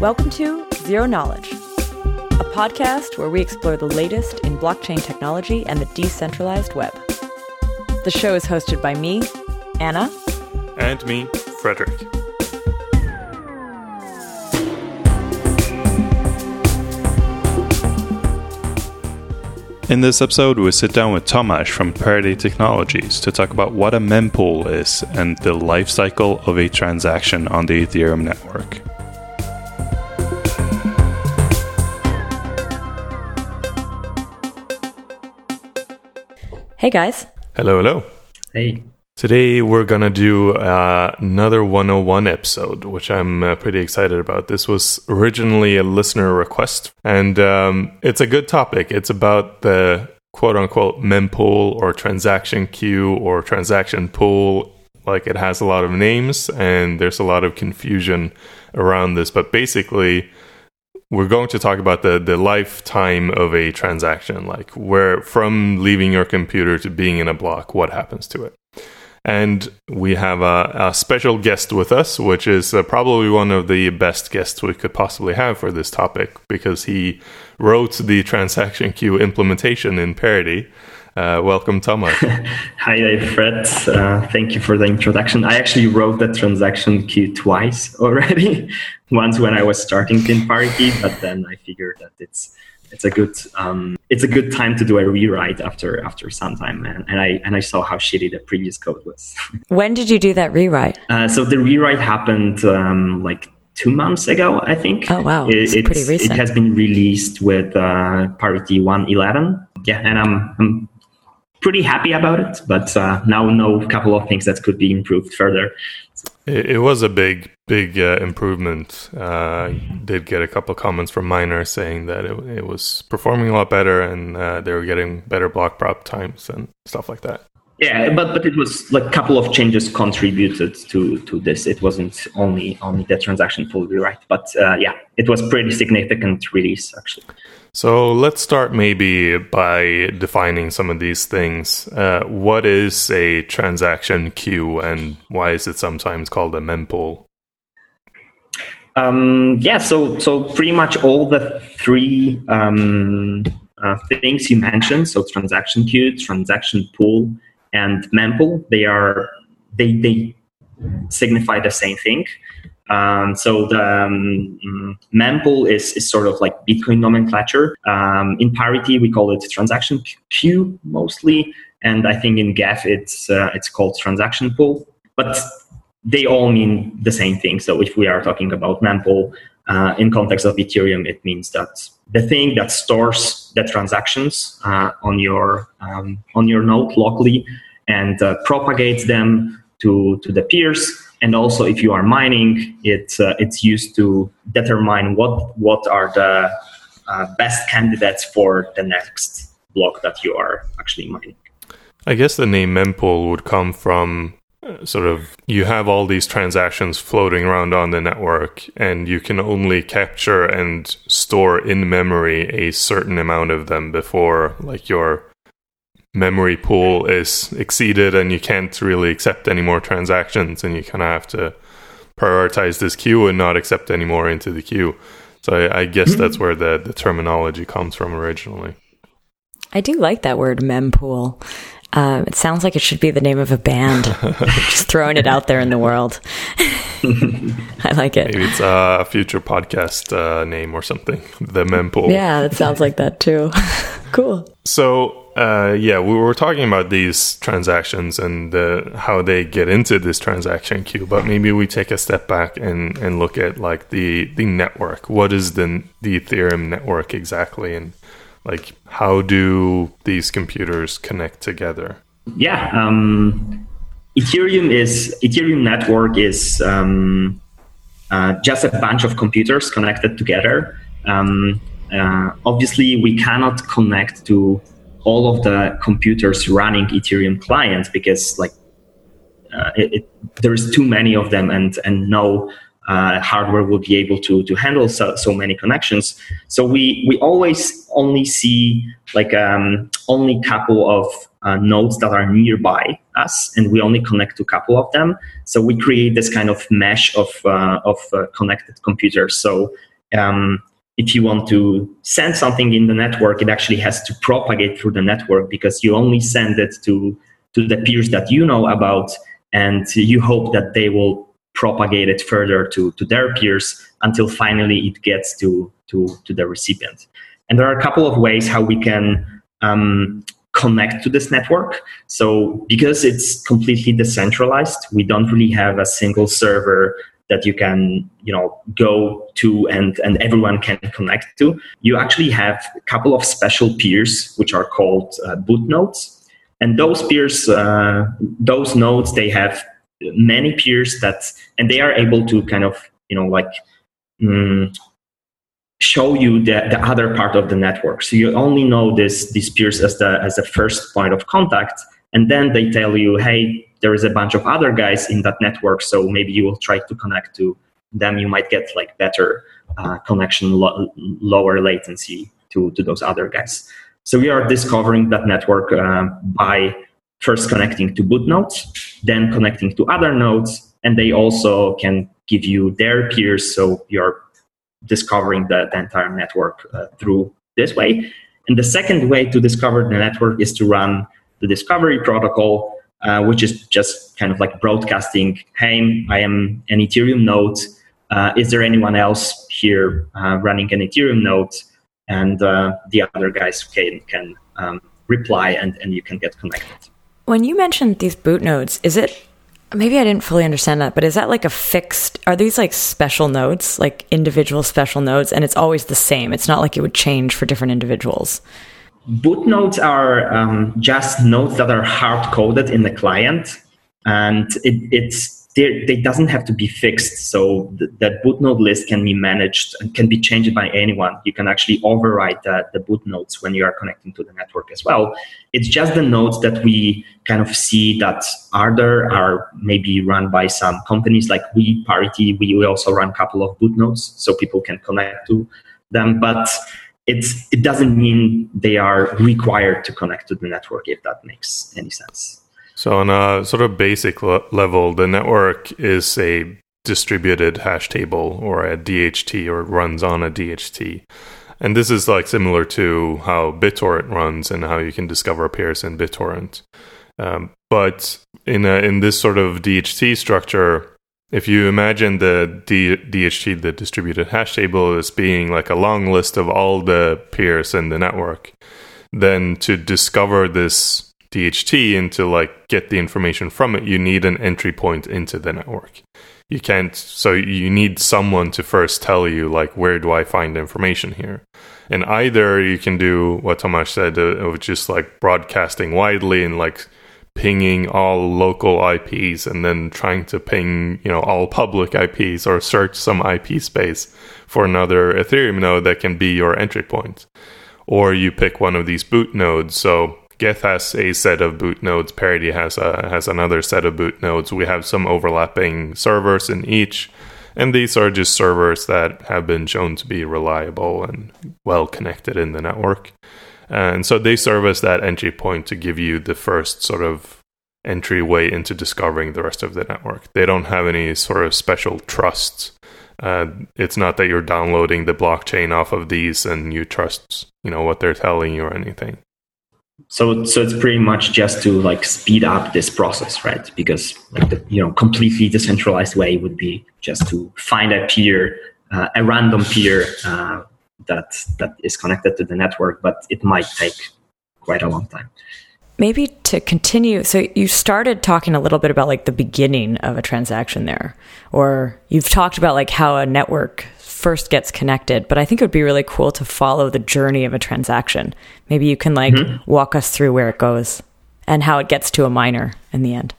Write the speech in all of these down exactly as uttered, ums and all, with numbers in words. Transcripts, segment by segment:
Welcome to Zero Knowledge, a podcast where we explore the latest in blockchain technology and the decentralized web. The show is hosted by me, Anna. And me, Frederick. In this episode, we sit down with Tomasz from Parity Technologies to talk about what a mempool is and the lifecycle of a transaction on the Ethereum network. Hey guys. Hello, hello. Hey. Today we're going to do uh, another one oh one episode, which I'm uh, pretty excited about. This was originally a listener request, and um, it's a good topic. It's about the quote-unquote mempool or transaction queue or transaction pool. Like, it has a lot of names, and there's a lot of confusion around this. But basically, we're going to talk about the, the lifetime of a transaction, like where from leaving your computer to being in a block, what happens to it. And we have a, a special guest with us, which is uh, probably one of the best guests we could possibly have for this topic, because he wrote the transaction queue implementation in Parity. Uh, welcome, Tomasz. Hi there, Fred. Uh, thank you for the introduction. I actually wrote the transaction queue twice already. Once when I was starting in Parity, but then I figured that it's It's a good, um, it's a good time to do a rewrite after after some time, and, and I and I saw how shitty the previous code was. When did you do that rewrite? Uh, so the rewrite happened um, like two months ago, I think. Oh wow, it's, it's pretty recent. It has been released with uh, Parity one eleven. Yeah, and I'm I'm pretty happy about it, but uh, now know a couple of things that could be improved further. It was a big, big uh, improvement. Uh, did get a couple of comments from miners saying that it, it was performing a lot better, and uh, they were getting better block prop times and stuff like that. Yeah, but, but it was like a couple of changes contributed to, to this. It wasn't only only the transaction pool rewrite, but uh, yeah, it was pretty significant release actually. So let's start maybe by defining some of these things. Uh, what is a transaction queue, and why is it sometimes called a mempool? Um, yeah, so so pretty much all the three um, uh, things you mentioned, so transaction queue, transaction pool, and mempool, they are they they signify the same thing. Um, so the um, mempool is, is sort of like Bitcoin nomenclature. Um, in Parity, we call it transaction queue mostly, and I think in Geth it's uh, it's called transaction pool. But they all mean the same thing. So if we are talking about mempool uh, in context of Ethereum, it means that the thing that stores the transactions uh, on your um, on your node locally and uh, propagates them to to the peers. And also, if you are mining, it's uh, it's used to determine what what are the uh, best candidates for the next block that you are actually mining. I guess the name mempool would come from uh, sort of you have all these transactions floating around on the network, and you can only capture and store in memory a certain amount of them before, like, your memory pool is exceeded and you can't really accept any more transactions, and you kind of have to prioritize this queue and not accept any more into the queue. So I, I guess that's where the, the terminology comes from originally. I do like that word mempool. Um, it sounds like it should be the name of a band. Just throwing it out there in the world. I like it. Maybe it's uh, a future podcast uh, name or something. The mempool. Yeah, it sounds like that too. Cool. So Uh, yeah, we were talking about these transactions and uh, how they get into this transaction queue, but maybe we take a step back and, and look at like the, the network. What is the the Ethereum network exactly, and like how do these computers connect together? Yeah, um, Ethereum is Ethereum network is um, uh, just a bunch of computers connected together. Um, uh, obviously, we cannot connect to all of the computers running Ethereum clients, because like uh, it, it, there's too many of them, and and no uh, hardware will be able to to handle so, so many connections. So we we always only see like um, only couple of uh, nodes that are nearby us, and we only connect to a couple of them. So we create this kind of mesh of uh, of uh, connected computers. So um, if you want to send something in the network, it actually has to propagate through the network, because you only send it to, to the peers that you know about, and you hope that they will propagate it further to, to their peers until finally it gets to, to, to the recipient. And there are a couple of ways how we can um, connect to this network. So because it's completely decentralized, we don't really have a single server that you can, you know, go to and, and everyone can connect to. You actually have a couple of special peers, which are called uh, boot nodes. And those peers, uh, those nodes, they have many peers that, and they are able to kind of, you know, like um, show you the, the other part of the network. So you only know this, these peers as the, as the first point of contact. And then they tell you, hey, there is a bunch of other guys in that network, so maybe you will try to connect to them. You might get like better uh, connection, lo- lower latency to, to those other guys. So we are discovering that network uh, by first connecting to boot nodes, then connecting to other nodes, and they also can give you their peers. So you're discovering the, the entire network uh, through this way. And the second way to discover the network is to run the discovery protocol, uh, which is just kind of like broadcasting, hey, I am an Ethereum node. Uh, is there anyone else here uh, running an Ethereum node? And uh, the other guys can, can um, reply, and, and you can get connected. When you mentioned these boot nodes, is it, maybe I didn't fully understand that, but is that like a fixed, are these like special nodes, like individual special nodes, and it's always the same? It's not like it would change for different individuals. Boot nodes are um, just nodes that are hard-coded in the client, and it, it's, they doesn't have to be fixed. So th- that boot node list can be managed and can be changed by anyone. You can actually override the, the boot nodes when you are connecting to the network as well. It's just the nodes that we kind of see that are there, are maybe run by some companies like we, Parity. We, we also run a couple of boot nodes so people can connect to them. But it's, it doesn't mean they are required to connect to the network, if that makes any sense. So on a sort of basic le- level, the network is a distributed hash table or a D H T, or runs on a D H T. And this is like similar to how BitTorrent runs and how you can discover peers in BitTorrent. Um, but in a, in this sort of D H T structure, if you imagine the D- DHT, the distributed hash table, as being like a long list of all the peers in the network, then to discover this D H T and to like get the information from it, you need an entry point into the network. You can't, so you need someone to first tell you, like, where do I find information here? And either you can do what Tomasz said uh, of just like broadcasting widely and like pinging all local I Ps and then trying to ping, you know, all public I Ps, or search some I P space for another Ethereum node that can be your entry point. Or you pick one of these boot nodes. So Geth has a set of boot nodes. Parity has a, has another set of boot nodes. We have some overlapping servers in each, and these are just servers that have been shown to be reliable and well connected in the network. And so they serve as that entry point to give you the first sort of entryway into discovering the rest of the network. They don't have any sort of special trust. Uh, it's not that you're downloading the blockchain off of these and you trust, you know, what they're telling you or anything. So, so it's pretty much just to like speed up this process, right? Because like the, you know, completely decentralized way would be just to find a peer, uh, a random peer uh, that that is connected to the network, but it might take quite a long time. Maybe to continue, so you started talking a little bit about like the beginning of a transaction there, or you've talked about like how a network first gets connected, but I think it would be really cool to follow the journey of a transaction. Maybe you can like mm-hmm. walk us through where it goes and how it gets to a miner in the end.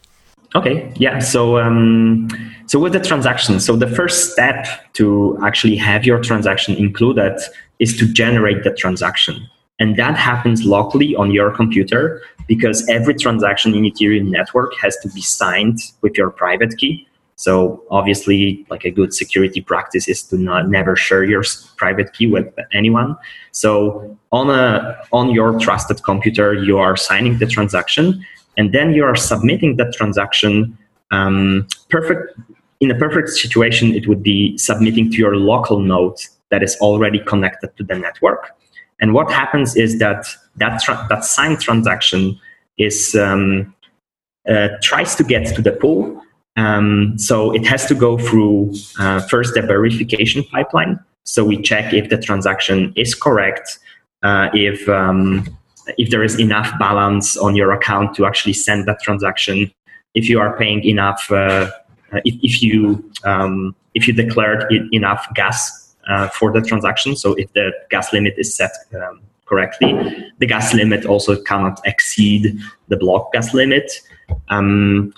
Okay, yeah. So, um, so with the transaction, so the first step to actually have your transaction included is to generate the transaction. And that happens locally on your computer, because every transaction in Ethereum network has to be signed with your private key. So obviously, like a good security practice is to not never share your private key with anyone. So on a on your trusted computer, you are signing the transaction, and then you are submitting that transaction. Um, perfect in a perfect situation, it would be submitting to your local node that is already connected to the network. And what happens is that that, tra that signed transaction is um, uh, tries to get to the pool. Um, so it has to go through uh, first the verification pipeline. So we check if the transaction is correct, uh, if um, if there is enough balance on your account to actually send that transaction, if you are paying enough, uh, if, if you um, if you declared enough gas uh, for the transaction. So if the gas limit is set um, correctly, the gas limit also cannot exceed the block gas limit. Um,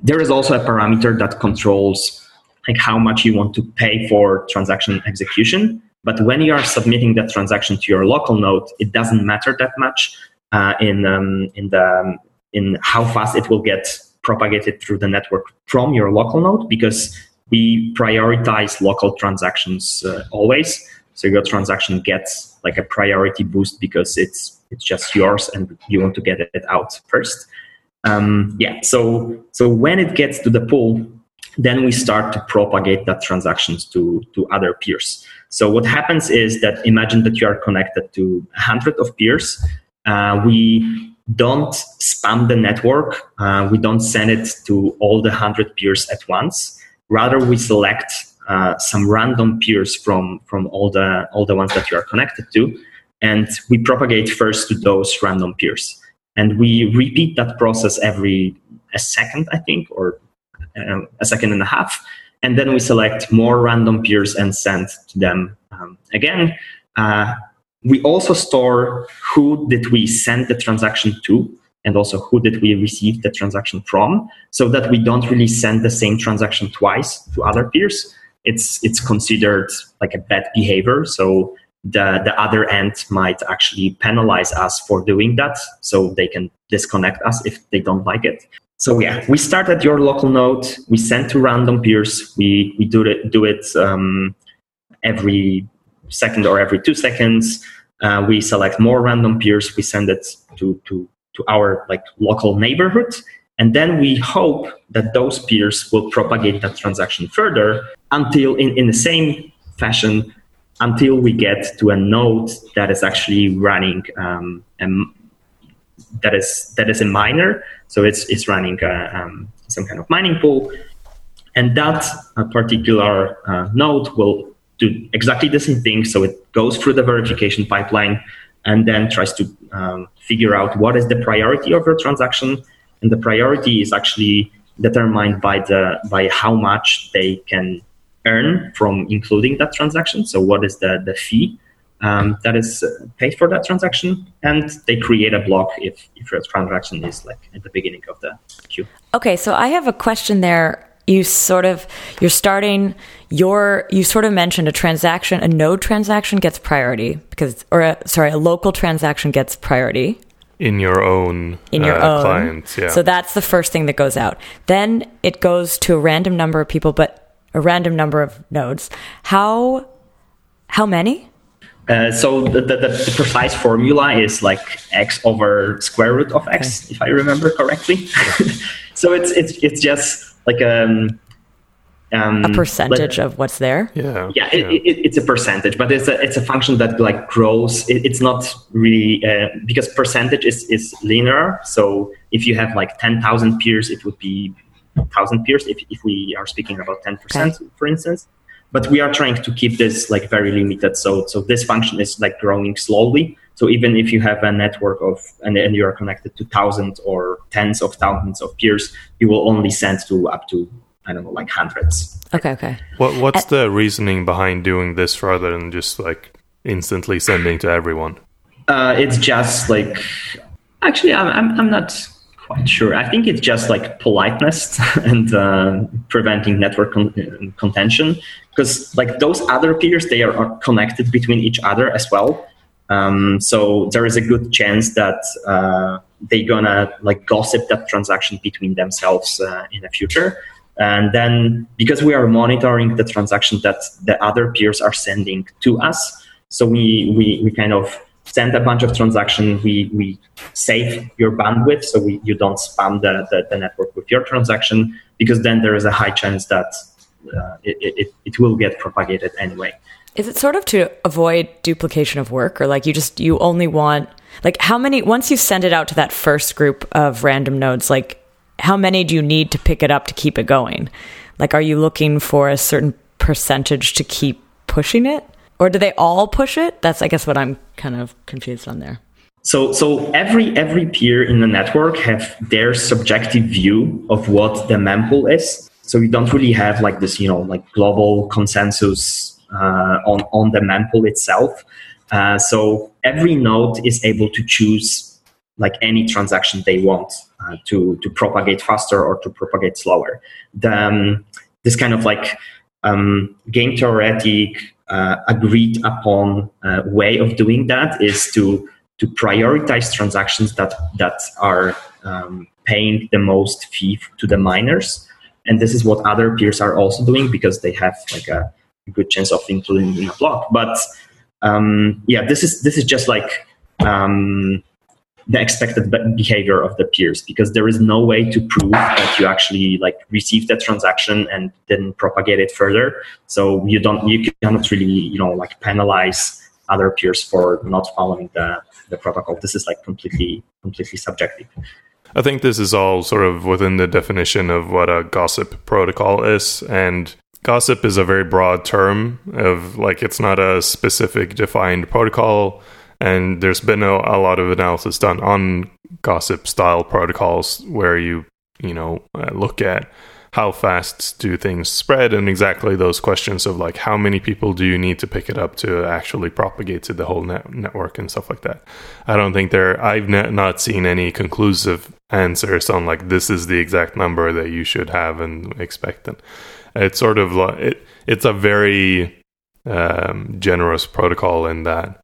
there is also a parameter that controls like how much you want to pay for transaction execution. But when you are submitting that transaction to your local node, it doesn't matter that much uh, in um, in the in how fast it will get propagated through the network from your local node, because we prioritize local transactions uh, always. So your transaction gets like a priority boost because it's it's just yours and you want to get it out first. Um, yeah. So so when it gets to the pool, then we start to propagate that transactions to, to other peers. So what happens is that imagine that you are connected to a hundred of peers. Uh, we don't spam the network. Uh, we don't send it to all the hundred peers at once. Rather, we select uh, some random peers from, from all the, all the ones that you are connected to. And we propagate first to those random peers. And we repeat that process every a second, I think, or a second and a half, and then we select more random peers and send to them um, again. Uh, we also store who did we send the transaction to and also who did we receive the transaction from, so that we don't really send the same transaction twice to other peers. It's, it's considered like a bad behavior, so the, the other end might actually penalize us for doing that, so they can disconnect us if they don't like it. So yeah, we start at your local node, we send to random peers, we, we do it, do it um, every second or every two seconds, uh, we select more random peers, we send it to, to, to our like local neighborhood, and then we hope that those peers will propagate that transaction further until in, in the same fashion, until we get to a node that is actually running um, a that is that is a miner, so it's it's running uh, um, some kind of mining pool, and that uh, particular uh, node will do exactly the same thing. So it goes through the verification pipeline and then tries to um, figure out what is the priority of your transaction, and the priority is actually determined by the by how much they can earn from including that transaction. So what is the the fee Um, that is paid for that transaction, and they create a block if, if your transaction is like at the beginning of the queue. Okay, so I have a question there. You sort of, you're starting your, you sort of mentioned a transaction, a node transaction gets priority because, or a, sorry, a local transaction gets priority. In your own in your uh, own clients, yeah. So that's the first thing that goes out. Then it goes to a random number of people, but a random number of nodes. How, how many? Uh, so the, the, the precise formula is like x over square root of x, okay, if I remember correctly. So it's it's it's just like um, um, a percentage like, of what's there. Yeah, yeah, yeah. It, it, it's a percentage, but it's a it's a function that like grows. It, it's not really uh, because percentage is is linear. So if you have like ten thousand peers, it would be thousand peers. If if we are speaking about ten percent, okay, for instance. But we are trying to keep this like very limited. So, so this function is like growing slowly. So even if you have a network of, and, and you are connected to thousands or tens of thousands of peers, you will only send to up to, I don't know, like hundreds. Okay, okay. What What's At- the reasoning behind doing this rather than just like instantly sending to everyone? Uh, it's just like, actually, I'm I'm, I'm not... quite sure. I think it's just like politeness and uh, preventing network con contention, because like those other peers, they are, are connected between each other as well. Um, so there is a good chance that uh, they're gonna like gossip that transaction between themselves uh, in the future. And then because we are monitoring the transaction that the other peers are sending to us, so we we, we kind of send a bunch of transactions, we, we save your bandwidth, so we, you don't spam the, the, the network with your transaction, because then there is a high chance that uh, it, it, it will get propagated anyway. Is it sort of to avoid duplication of work, or like you just, you only want, like how many, once you send it out to that first group of random nodes, like how many do you need to pick it up to keep it going? Like, are you looking for a certain percentage to keep pushing it, or do they all push it? That's, I guess, what I'm kind of confused on there. So, so every every peer in the network have their subjective view of what the mempool is. So we don't really have like this, you know, like global consensus uh, on on the mempool itself. Uh, so every node is able to choose like any transaction they want uh, to to propagate faster or to propagate slower. The, um, this kind of like um, game theoretic uh, agreed upon uh, way of doing that is to. to prioritize transactions that that are um, paying the most fee to the miners. And this is what other peers are also doing because they have like a good chance of including in a block. But um, yeah, this is this is just like um, the expected behavior of the peers, because there is no way to prove that you actually like receive the transaction and then propagate it further. So you don't you cannot really, you know, like penalize other peers for not following the, the protocol. This is like completely, completely subjective. I think this is all sort of within the definition of what a gossip protocol is. And gossip is a very broad term of like, it's not a specific defined protocol. And there's been a, a lot of analysis done on gossip style protocols where you, you know, look at how fast do things spread, and exactly those questions of like how many people do you need to pick it up to actually propagate to the whole net- network and stuff like that. I don't think there, I've ne- not seen any conclusive answers on like this is the exact number that you should have and expect them. It's sort of like, it, it's a very um, generous protocol in that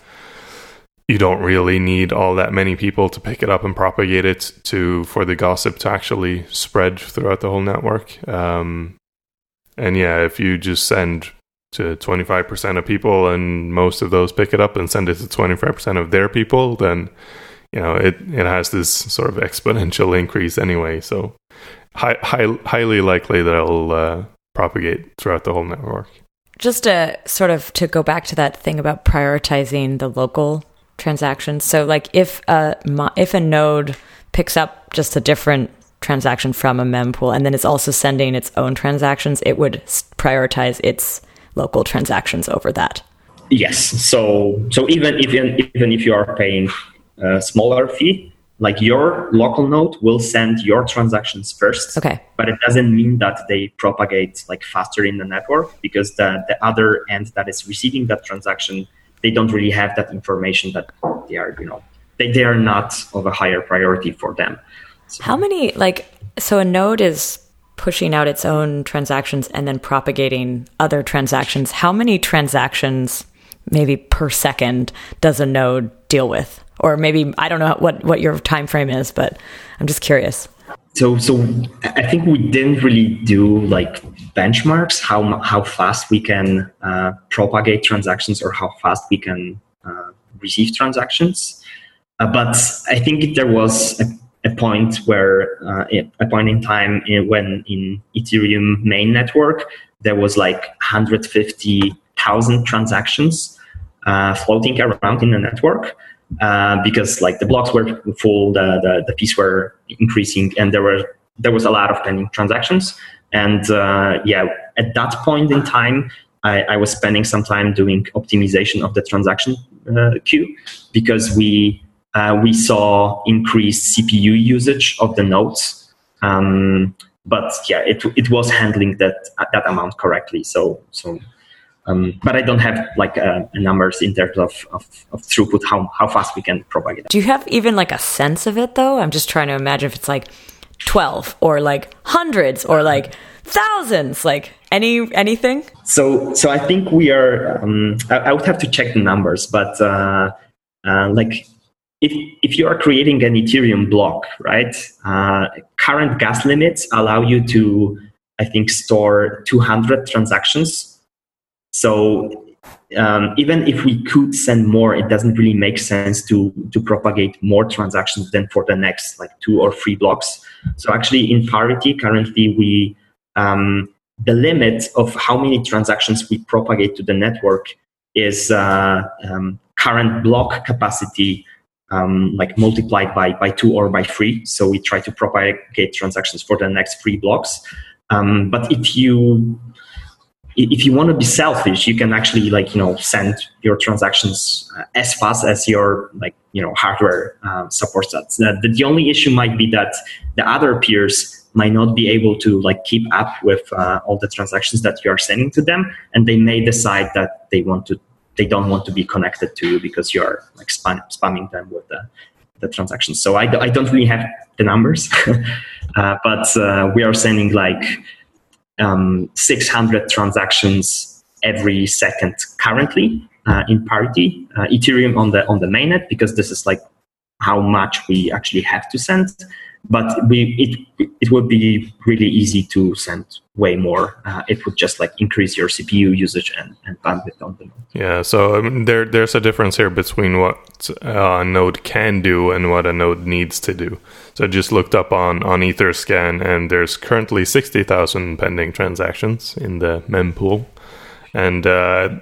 you don't really need all that many people to pick it up and propagate it to for the gossip to actually spread throughout the whole network. Um, and yeah, if you just send to twenty-five percent of people and most of those pick it up and send it to twenty-five percent of their people, then you know it, it has this sort of exponential increase anyway. So hi, hi, highly likely that it'll uh, propagate throughout the whole network. Just to sort of to go back to that thing about prioritizing the local transactions. So like if a, if a node picks up just a different transaction from a mempool and then it's also sending its own transactions, it would prioritize its local transactions over that. Yes. So so even if even if you are paying a smaller fee, like your local node will send your transactions first. Okay. But it doesn't mean that they propagate like faster in the network, because the, the other end that is receiving that transaction, they don't really have that information that they are, you know, they, they are not of a higher priority for them. So. How many, like, so a node is pushing out its own transactions and then propagating other transactions. How many transactions maybe per second does a node deal with? Or maybe, I don't know what, what your time frame is, but I'm just curious. So, so I think we didn't really do like benchmarks how how fast we can uh, propagate transactions or how fast we can uh, receive transactions. Uh, but I think there was a, a point where uh, a point in time in, when in Ethereum main network there was like one hundred fifty thousand transactions uh, floating around in the network. Uh, because like the blocks were full, the, the, the fees were increasing, and there were there was a lot of pending transactions. And uh, yeah, at that point in time, I, I was spending some time doing optimization of the transaction uh, queue, because we uh, we saw increased C P U usage of the nodes. Um, but yeah, it it was handling that that amount correctly. So so. Um, but I don't have like uh, numbers in terms of, of, of throughput, how how fast we can propagate. Do you have even like a sense of it though? I'm just trying to imagine if it's like twelve or like hundreds or like thousands, like any anything. So so I think we are. Um, I, I would have to check the numbers, but uh, uh, like if if you are creating an Ethereum block, right? Uh, current gas limits allow you to, I think, store two hundred transactions. So um, even if we could send more, it doesn't really make sense to to propagate more transactions than for the next like two or three blocks. So actually in Parity, currently we um, the limit of how many transactions we propagate to the network is uh, um, current block capacity um, like multiplied by, by two or by three. So we try to propagate transactions for the next three blocks. Um, but if you if you want to be selfish, you can actually like you know send your transactions as fast as your like you know hardware uh, supports that. So that. The only issue might be that the other peers might not be able to like keep up with uh, all the transactions that you are sending to them, and they may decide that they want to they don't want to be connected to you because you are like spam, spamming them with the, the transactions. So I, I don't really have the numbers, uh, but uh, we are sending like um, six hundred transactions every second currently uh, in Parity uh, Ethereum on the on the mainnet, because this is like how much we actually have to send. But we, it it would be really easy to send way more. Uh, it would just like increase your C P U usage and, and bandwidth on the node. Yeah, so I mean, there there's a difference here between what a node can do and what a node needs to do. So I just looked up on, on Etherscan, and there's currently sixty thousand pending transactions in the mempool. And uh,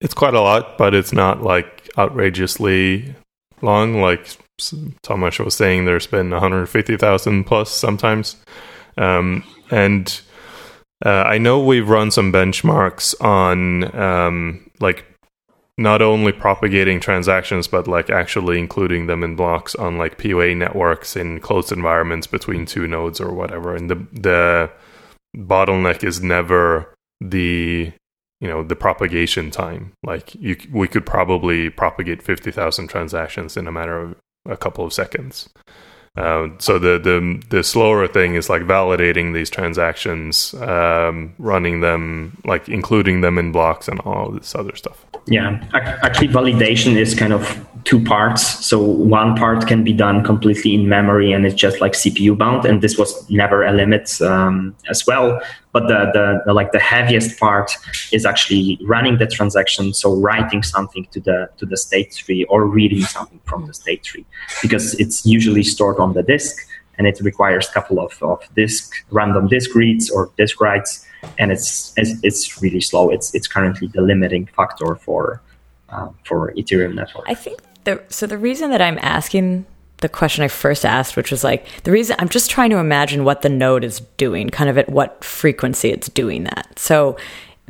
it's quite a lot, but it's not like outrageously long, like Tomasz was saying, there's been one hundred fifty thousand plus sometimes. Um, and uh, I know we've run some benchmarks on um, like not only propagating transactions, but like actually including them in blocks on like P O A networks in closed environments between two nodes or whatever. And the the bottleneck is never the... you know, the propagation time. Like you, we could probably propagate fifty thousand transactions in a matter of a couple of seconds. Uh, so the, the the slower thing is like validating these transactions, um, running them, like including them in blocks and all this other stuff. Yeah, actually validation is kind of two parts. So one part can be done completely in memory and it's just like C P U bound, and this was never a limit um, as well. But the, the, the like the heaviest part is actually running the transaction, so writing something to the to the state tree or reading something from the state tree, because it's usually stored on the disk and it requires a couple of, of disk random disk reads or disk writes, and it's it's really slow. It's it's currently the limiting factor for uh, for Ethereum network. I think the so the reason that I'm asking the question I first asked, which was like the reason I'm just trying to imagine what the node is doing, kind of at what frequency it's doing that. So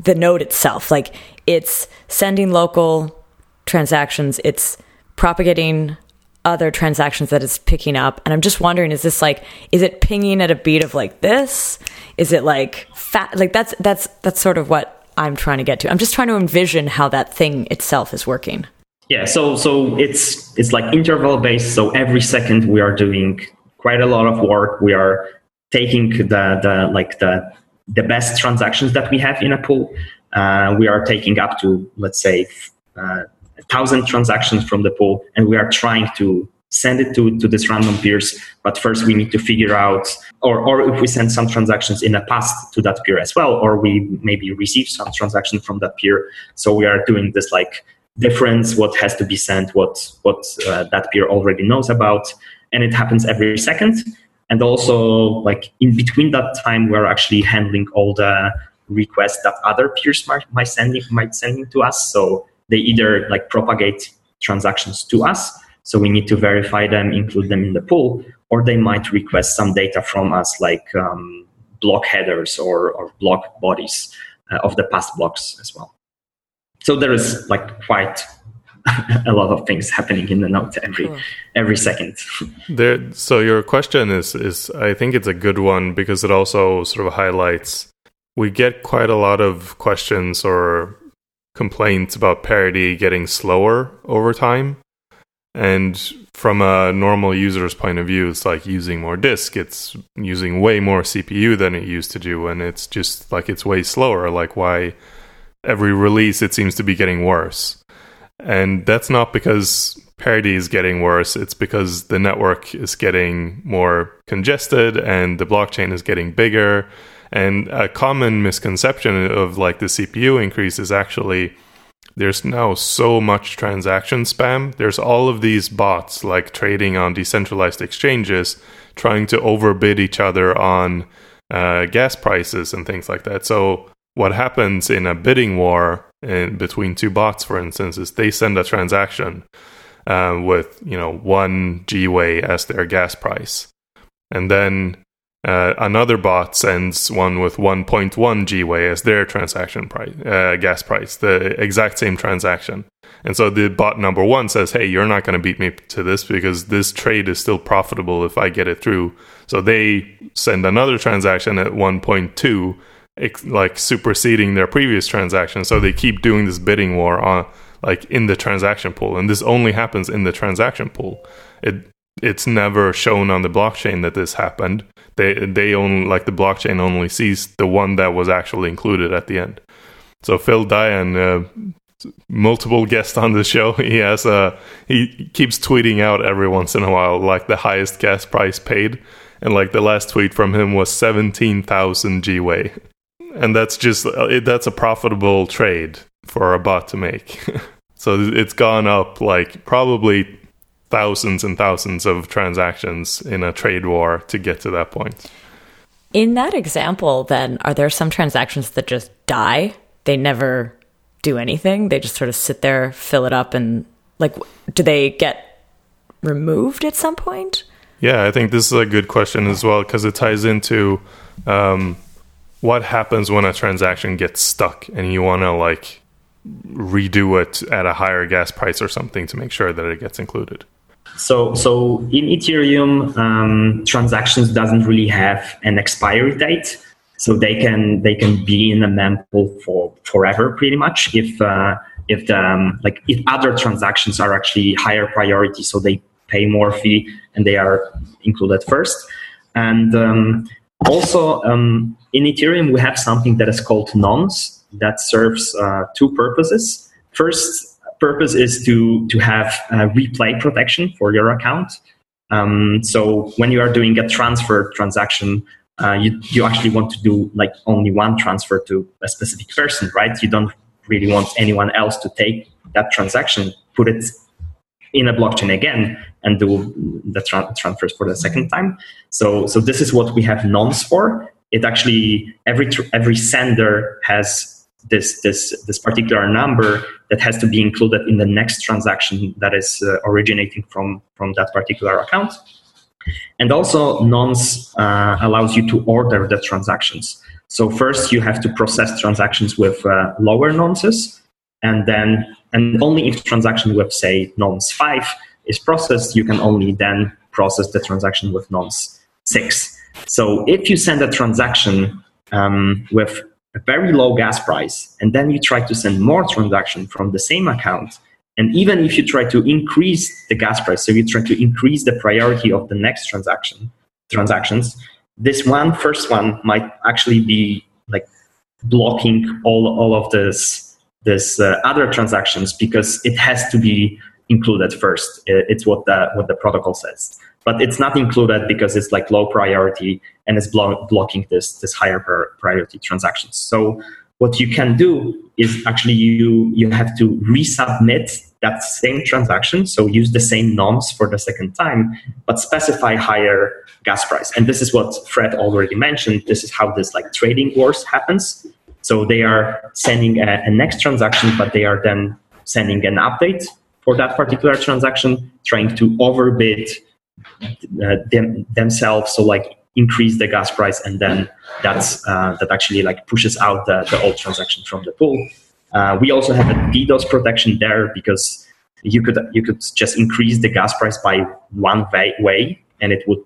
the node itself, like it's sending local transactions, it's propagating other transactions that it's picking up. And I'm just wondering, is this like, is it pinging at a beat of like this? Is it like fat? Like that's, that's, that's sort of what I'm trying to get to. I'm just trying to envision how that thing itself is working. Yeah, so so it's it's like interval based. So every second we are doing quite a lot of work. We are taking the the like the the best transactions that we have in a pool. Uh, we are taking up to, let's say, uh, a thousand transactions from the pool, and we are trying to send it to to this random peers. But first we need to figure out, or or if we send some transactions in the past to that peer as well, or we maybe receive some transaction from that peer. So we are doing this like difference, what has to be sent, what what uh, that peer already knows about, and it happens every second. And also, like in between that time, we're actually handling all the requests that other peers might, might sending might sending to us. So they either like propagate transactions to us, so we need to verify them, include them in the pool, or they might request some data from us, like um, block headers or, or block bodies uh, of the past blocks as well. So there is like quite a lot of things happening in the node every cool. every second. There, so your question is, is I think it's a good one, because it also sort of highlights, we get quite a lot of questions or complaints about Parity getting slower over time. And from a normal user's point of view, it's like using more disk. It's using way more C P U than it used to do. And it's just like it's way slower. Like why... every release it seems to be getting worse, and that's not because Parity is getting worse, it's because the network is getting more congested and the blockchain is getting bigger. And a common misconception of like the C P U increase is actually there's now so much transaction spam, there's all of these bots like trading on decentralized exchanges trying to overbid each other on uh, gas prices and things like that. So what happens in a bidding war in between two bots, for instance, is they send a transaction um, with, you know, one Gwei as their gas price. And then uh, another bot sends one with one point one Gwei as their transaction price, uh, gas price, the exact same transaction. And so the bot number one says, hey, you're not going to beat me to this because this trade is still profitable if I get it through. So they send another transaction at one point two, like superseding their previous transaction. So they keep doing this bidding war on, like, in the transaction pool. And this only happens in the transaction pool. It it's never shown on the blockchain that this happened. They they only, like, the blockchain only sees the one that was actually included at the end. So Phil Dian, uh, multiple guests on the show, he has a he keeps tweeting out every once in a while, like, the highest gas price paid. And, like, the last tweet from him was seventeen thousand Gwei. And that's just, that's a profitable trade for a bot to make. So it's gone up, like, probably thousands and thousands of transactions in a trade war to get to that point. In that example, then, are there some transactions that just die? They never do anything? They just sort of sit there, fill it up, and, like, do they get removed at some point? Yeah, I think this is a good question as well, because it ties into um, what happens when a transaction gets stuck and you want to, like, redo it at a higher gas price or something to make sure that it gets included. So, so in Ethereum, um, transactions doesn't really have an expiry date, so they can they can be in a mempool for forever, pretty much. If uh, if the, um, like if other transactions are actually higher priority, so they pay more fee and they are included first. And um, also um, in Ethereum, we have something that is called nonce that serves uh, two purposes. First purpose is to, to have uh, replay protection for your account. Um, so when you are doing a transfer transaction, uh, you, you actually want to do, like, only one transfer to a specific person, right? You don't really want anyone else to take that transaction, put it in a blockchain again, and do the tra- transfers for the second time. So, so this is what we have nonce for. It actually, every tr- every sender has this this this particular number that has to be included in the next transaction that is uh, originating from from that particular account. And also, nonce uh, allows you to order the transactions. So first, you have to process transactions with uh, lower nonces, and then. And only if transaction with, say, nonce five is processed, you can only then process the transaction with nonce six. So if you send a transaction um, with a very low gas price, and then you try to send more transaction from the same account, and even if you try to increase the gas price, so you try to increase the priority of the next transaction, transactions, this one first one might actually be, like, blocking all, all of this this uh, other transactions, because it has to be included first. It's what the what the protocol says, but it's not included because it's, like, low priority and it's blo- blocking this this higher priority transactions. So what you can do is actually you you have to resubmit that same transaction, so use the same nonce for the second time, but specify higher gas price. And this is what Fred already mentioned. This is how this, like, trading wars happens. So they are sending a, a next transaction, but they are then sending an update for that particular transaction, trying to overbid uh, them, themselves. So, like, increase the gas price, and then that's uh, that actually, like, pushes out the, the old transaction from the pool. Uh, we also have a DDoS protection there, because you could you could just increase the gas price by one way, and it would.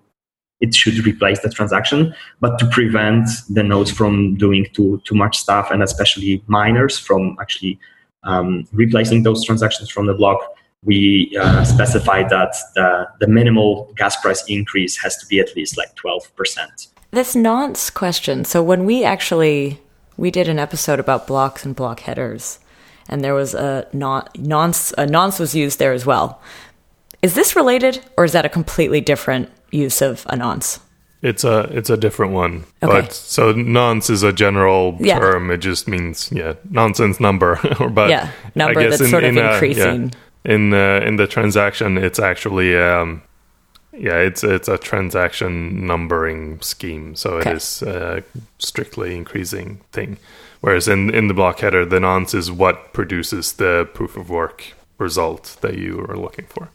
It should replace the transaction, but to prevent the nodes from doing too too much stuff, and especially miners from actually um, replacing those transactions from the block, we uh, specify that the, the minimal gas price increase has to be at least, like, twelve percent. This nonce question. So when we actually we did an episode about blocks and block headers, and there was a non, nonce a nonce was used there as well. Is this related, or is that a completely different use of a nonce? It's a it's a different one. Okay. But so nonce is a general yeah. term. It just means yeah nonsense number. But yeah, number I guess that's in, sort in of in increasing. A, yeah, in uh, in the transaction, it's actually um, Yeah, it's it's a transaction numbering scheme, so okay. It is a strictly increasing thing. Whereas in, in the block header, the nonce is what produces the proof of work result that you are looking for.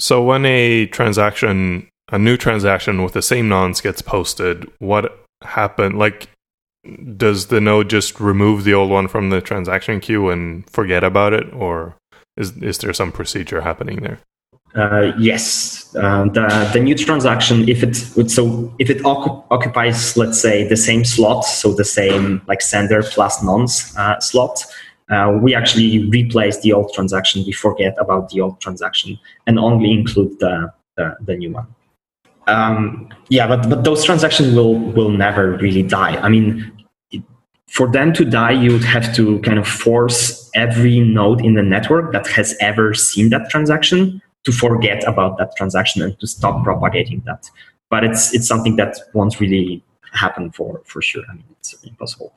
So when a transaction, a new transaction with the same nonce gets posted, what happened? Like, does the node just remove the old one from the transaction queue and forget about it, or is is there some procedure happening there? Uh, yes, uh, the the new transaction, if it so if it oc- occupies, let's say, the same slot, so the same like sender plus nonce uh, slot, uh, we actually replace the old transaction. We forget about the old transaction and only include the the, the new one. Um, yeah, but but those transactions will will never really die. I mean, for them to die, you would have to kind of force every node in the network that has ever seen that transaction to forget about that transaction and to stop propagating that. But it's it's something that won't really happen for, for sure. I mean, it's impossible.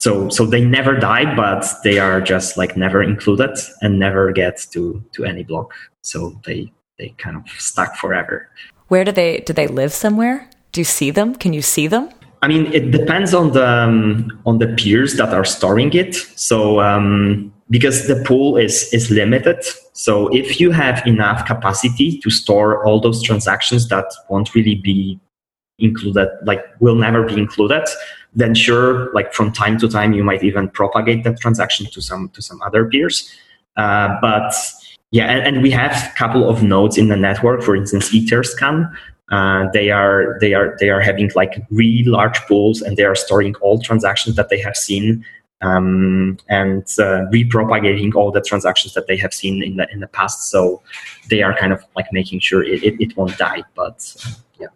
So so they never die, but they are just like never included and never get to, to any block. So they they kind of stuck forever. Where do they do they live somewhere? Do you see them? Can you see them? I mean, it depends on the um, on the peers that are storing it. So um, because the pool is is limited. So if you have enough capacity to store all those transactions that won't really be included, like will never be included, then sure, like from time to time, you might even propagate that transaction to some to some other peers. Uh, but yeah, and, and we have a couple of nodes in the network, for instance, Etherscan. Uh, they are they are they are having like really large pools, and they are storing all transactions that they have seen. Um, and uh, repropagating all the transactions that they have seen in the in the past, so they are kind of like making sure it, it, it won't die. But uh, yeah,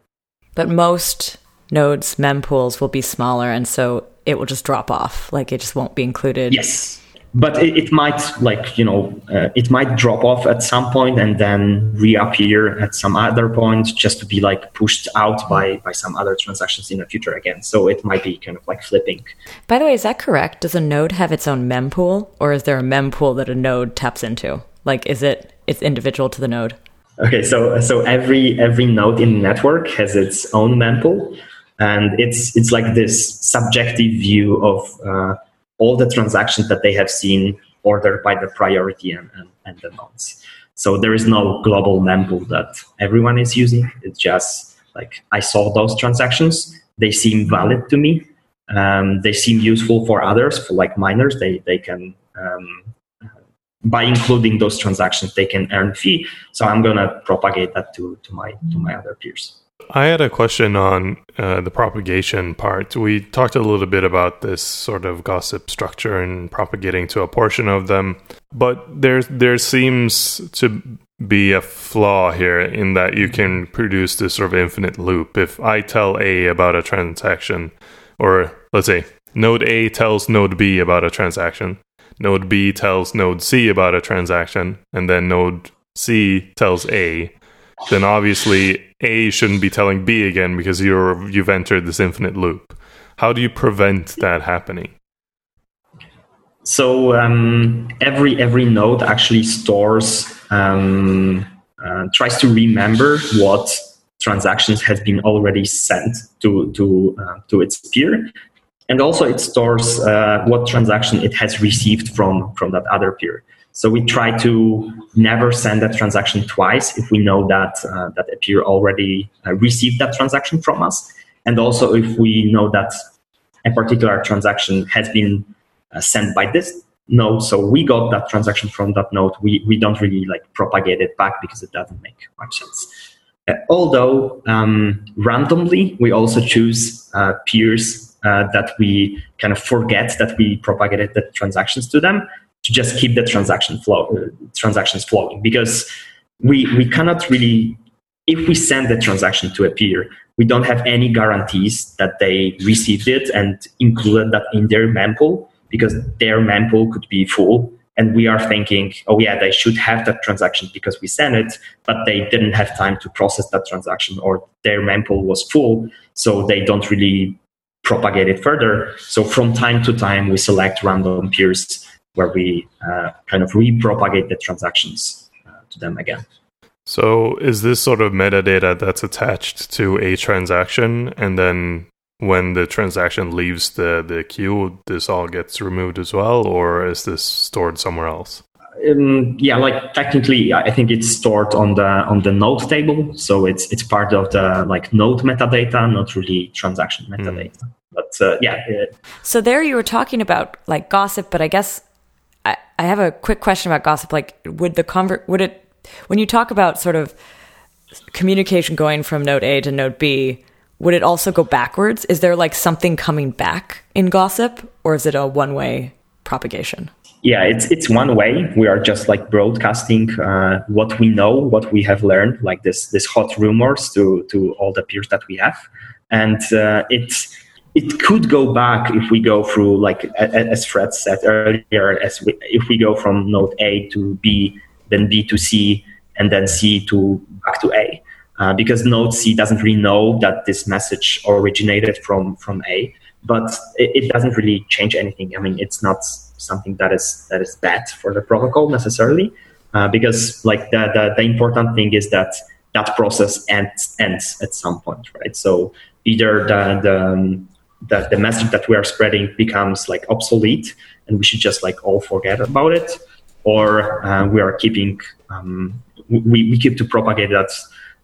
but most nodes' mempools will be smaller, and so it will just drop off. Like it just won't be included. Yes, but it, it might like you know uh, it might drop off at some point and then reappear at some other point, just to be like pushed out by by some other transactions in the future again. So it might be kind of like flipping. By the way, is that correct? Does a node have its own mempool, or is there a mempool that a node taps into? Like, is it it's individual to the node? Okay, so so every every node in the network has its own mempool, and it's it's like this subjective view of uh, all the transactions that they have seen ordered by the priority and, and, and the nonce. So there is no global mempool that everyone is using. It's just like, I saw those transactions. They seem valid to me. Um, they seem useful for others, for like miners. They they can, um, by including those transactions, they can earn fee. So I'm going to propagate that to, to my to my other peers. I had a question on uh, the propagation part. We talked a little bit about this sort of gossip structure and propagating to a portion of them, but there there seems to be a flaw here in that you can produce this sort of infinite loop. If I tell A about a transaction, or let's say node A tells node B about a transaction, node B tells node C about a transaction, and then node C tells A, then obviously A shouldn't be telling B again because you're you've entered this infinite loop. How do you prevent that happening? So um, every every node actually stores um, uh, tries to remember what transactions has been already sent to to uh, to its peer, and also it stores uh, what transaction it has received from from that other peer. So we try to never send that transaction twice if we know that uh, that a peer already uh, received that transaction from us, and also if we know that a particular transaction has been uh, sent by this node. So we got that transaction from that node. We we don't really like propagate it back because it doesn't make much sense. Uh, although um, randomly we also choose uh, peers uh, that we kind of forget that we propagated the transactions to them, to just keep the transaction flow, uh, transactions flowing, because we we cannot really, if we send the transaction to a peer, we don't have any guarantees that they received it and included that in their mempool, because their mempool could be full, and we are thinking, oh yeah, they should have that transaction because we sent it, but they didn't have time to process that transaction, or their mempool was full, so they don't really propagate it further. So from time to time, we select random peers where we uh, kind of repropagate the transactions uh, to them again. So is this sort of metadata that's attached to a transaction, and then when the transaction leaves the, the queue, this all gets removed as well, or is this stored somewhere else? Um, yeah, like technically, I think it's stored on the on the node table, so it's it's part of the like node metadata, not really transaction metadata. Mm. But uh, yeah. So there, you were talking about like gossip, but I guess I, I have a quick question about gossip. Like, would the convert would it when you talk about sort of communication going from node A to node B, would it also go backwards? Is there like something coming back in gossip, or is it a one way propagation? Yeah, it's it's one way. We are just like broadcasting uh, what we know, what we have learned, like this this hot rumors to to all the peers that we have, and uh, it's. It could go back if we go through, like as Fred said earlier, as we, if we go from node A to B, then B to C, and then C to back to A, uh, because node C doesn't really know that this message originated from, from A, but it, it doesn't really change anything. I mean, it's not something that is that is bad for the protocol necessarily, uh, because like the, the the important thing is that that process ends ends at some point, right? So either the the um, that the message that we are spreading becomes like obsolete and we should just like all forget about it, or uh, we are keeping, um, we, we keep to propagate that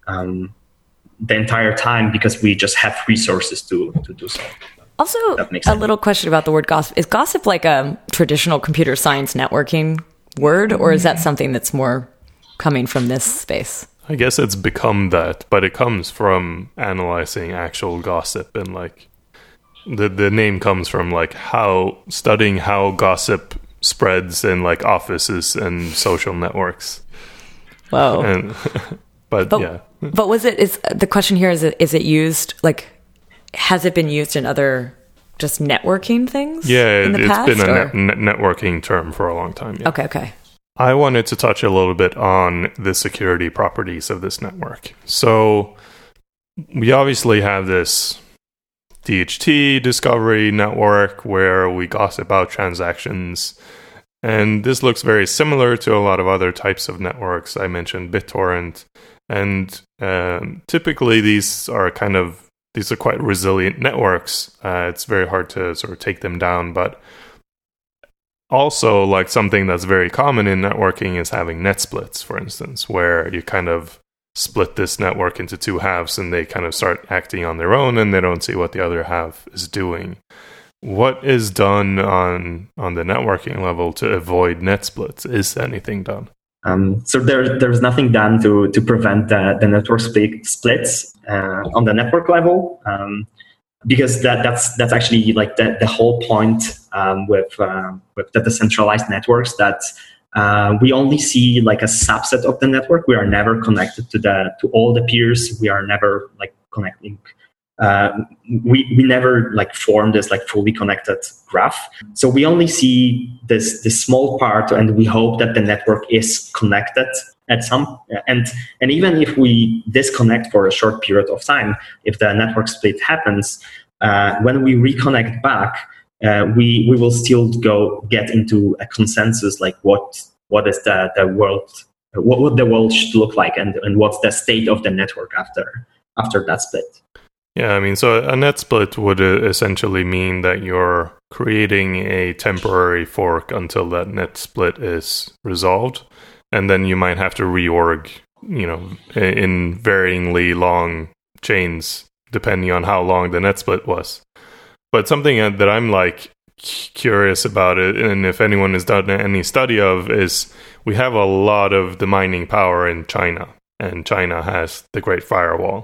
um, the entire time because we just have resources to, to do so. Also, a little question about the word gossip. Is gossip like a traditional computer science networking word, or is that something that's more coming from this space? I guess it's become that, but it comes from analyzing actual gossip and like, The the name comes from like how studying how gossip spreads in like offices and social networks. Wow! And, but, but yeah. But was it? Is the question here? Is it? Is it used? Like, has it been used in other just networking things? Yeah, in the it's past, been a ne- networking term for a long time. Yeah. Okay. Okay. I wanted to touch a little bit on the security properties of this network. So we obviously have this D H T discovery network where we gossip about transactions, and this looks very similar to a lot of other types of networks. I mentioned BitTorrent, and um, typically these are kind of these are quite resilient networks. Uh, it's very hard to sort of take them down, but also like something that's very common in networking is having net splits, for instance, where you kind of split this network into two halves and they kind of start acting on their own and they don't see what the other half is doing. What is done on on the networking level to avoid net splits? Is anything done? Um, so there, there's nothing done to to prevent the, the network splits uh, on the network level, um, because that that's that's actually like the, the whole point um, with uh, with the decentralized networks, that Uh, we only see like a subset of the network. We are never connected to the to all the peers. We are never like connecting. Uh, we we never like form this like fully connected graph. So we only see this this small part, and we hope that the network is connected at some. And and even if we disconnect for a short period of time, if the network split happens, uh, when we reconnect back, Uh, we we will still go get into a consensus like what what is the, the world what, what the world should look like, and, and what's the state of the network after after that split. Yeah, I mean, so a net split would essentially mean that you're creating a temporary fork until that net split is resolved, and then you might have to reorg, you know, in varyingly long chains depending on how long the net split was. But something that I'm like curious about it, and if anyone has done any study of, is we have a lot of the mining power in China, and China has the Great Firewall.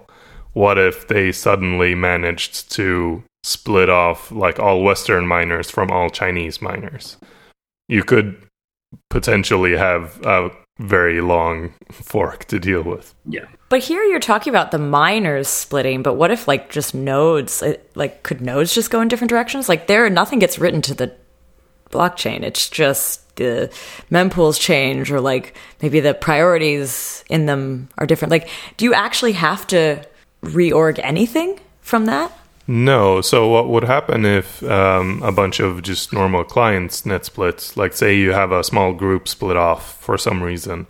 What if they suddenly managed to split off like all Western miners from all Chinese miners? You could potentially have a very long fork to deal with. Yeah. But here you're talking about the miners splitting, but what if like just nodes, like could nodes just go in different directions? Like there, nothing gets written to the blockchain. It's just the mempools change, or like maybe the priorities in them are different. Like, do you actually have to reorg anything from that? No. So what would happen if um, a bunch of just normal clients net splits? Like, say you have a small group split off for some reason.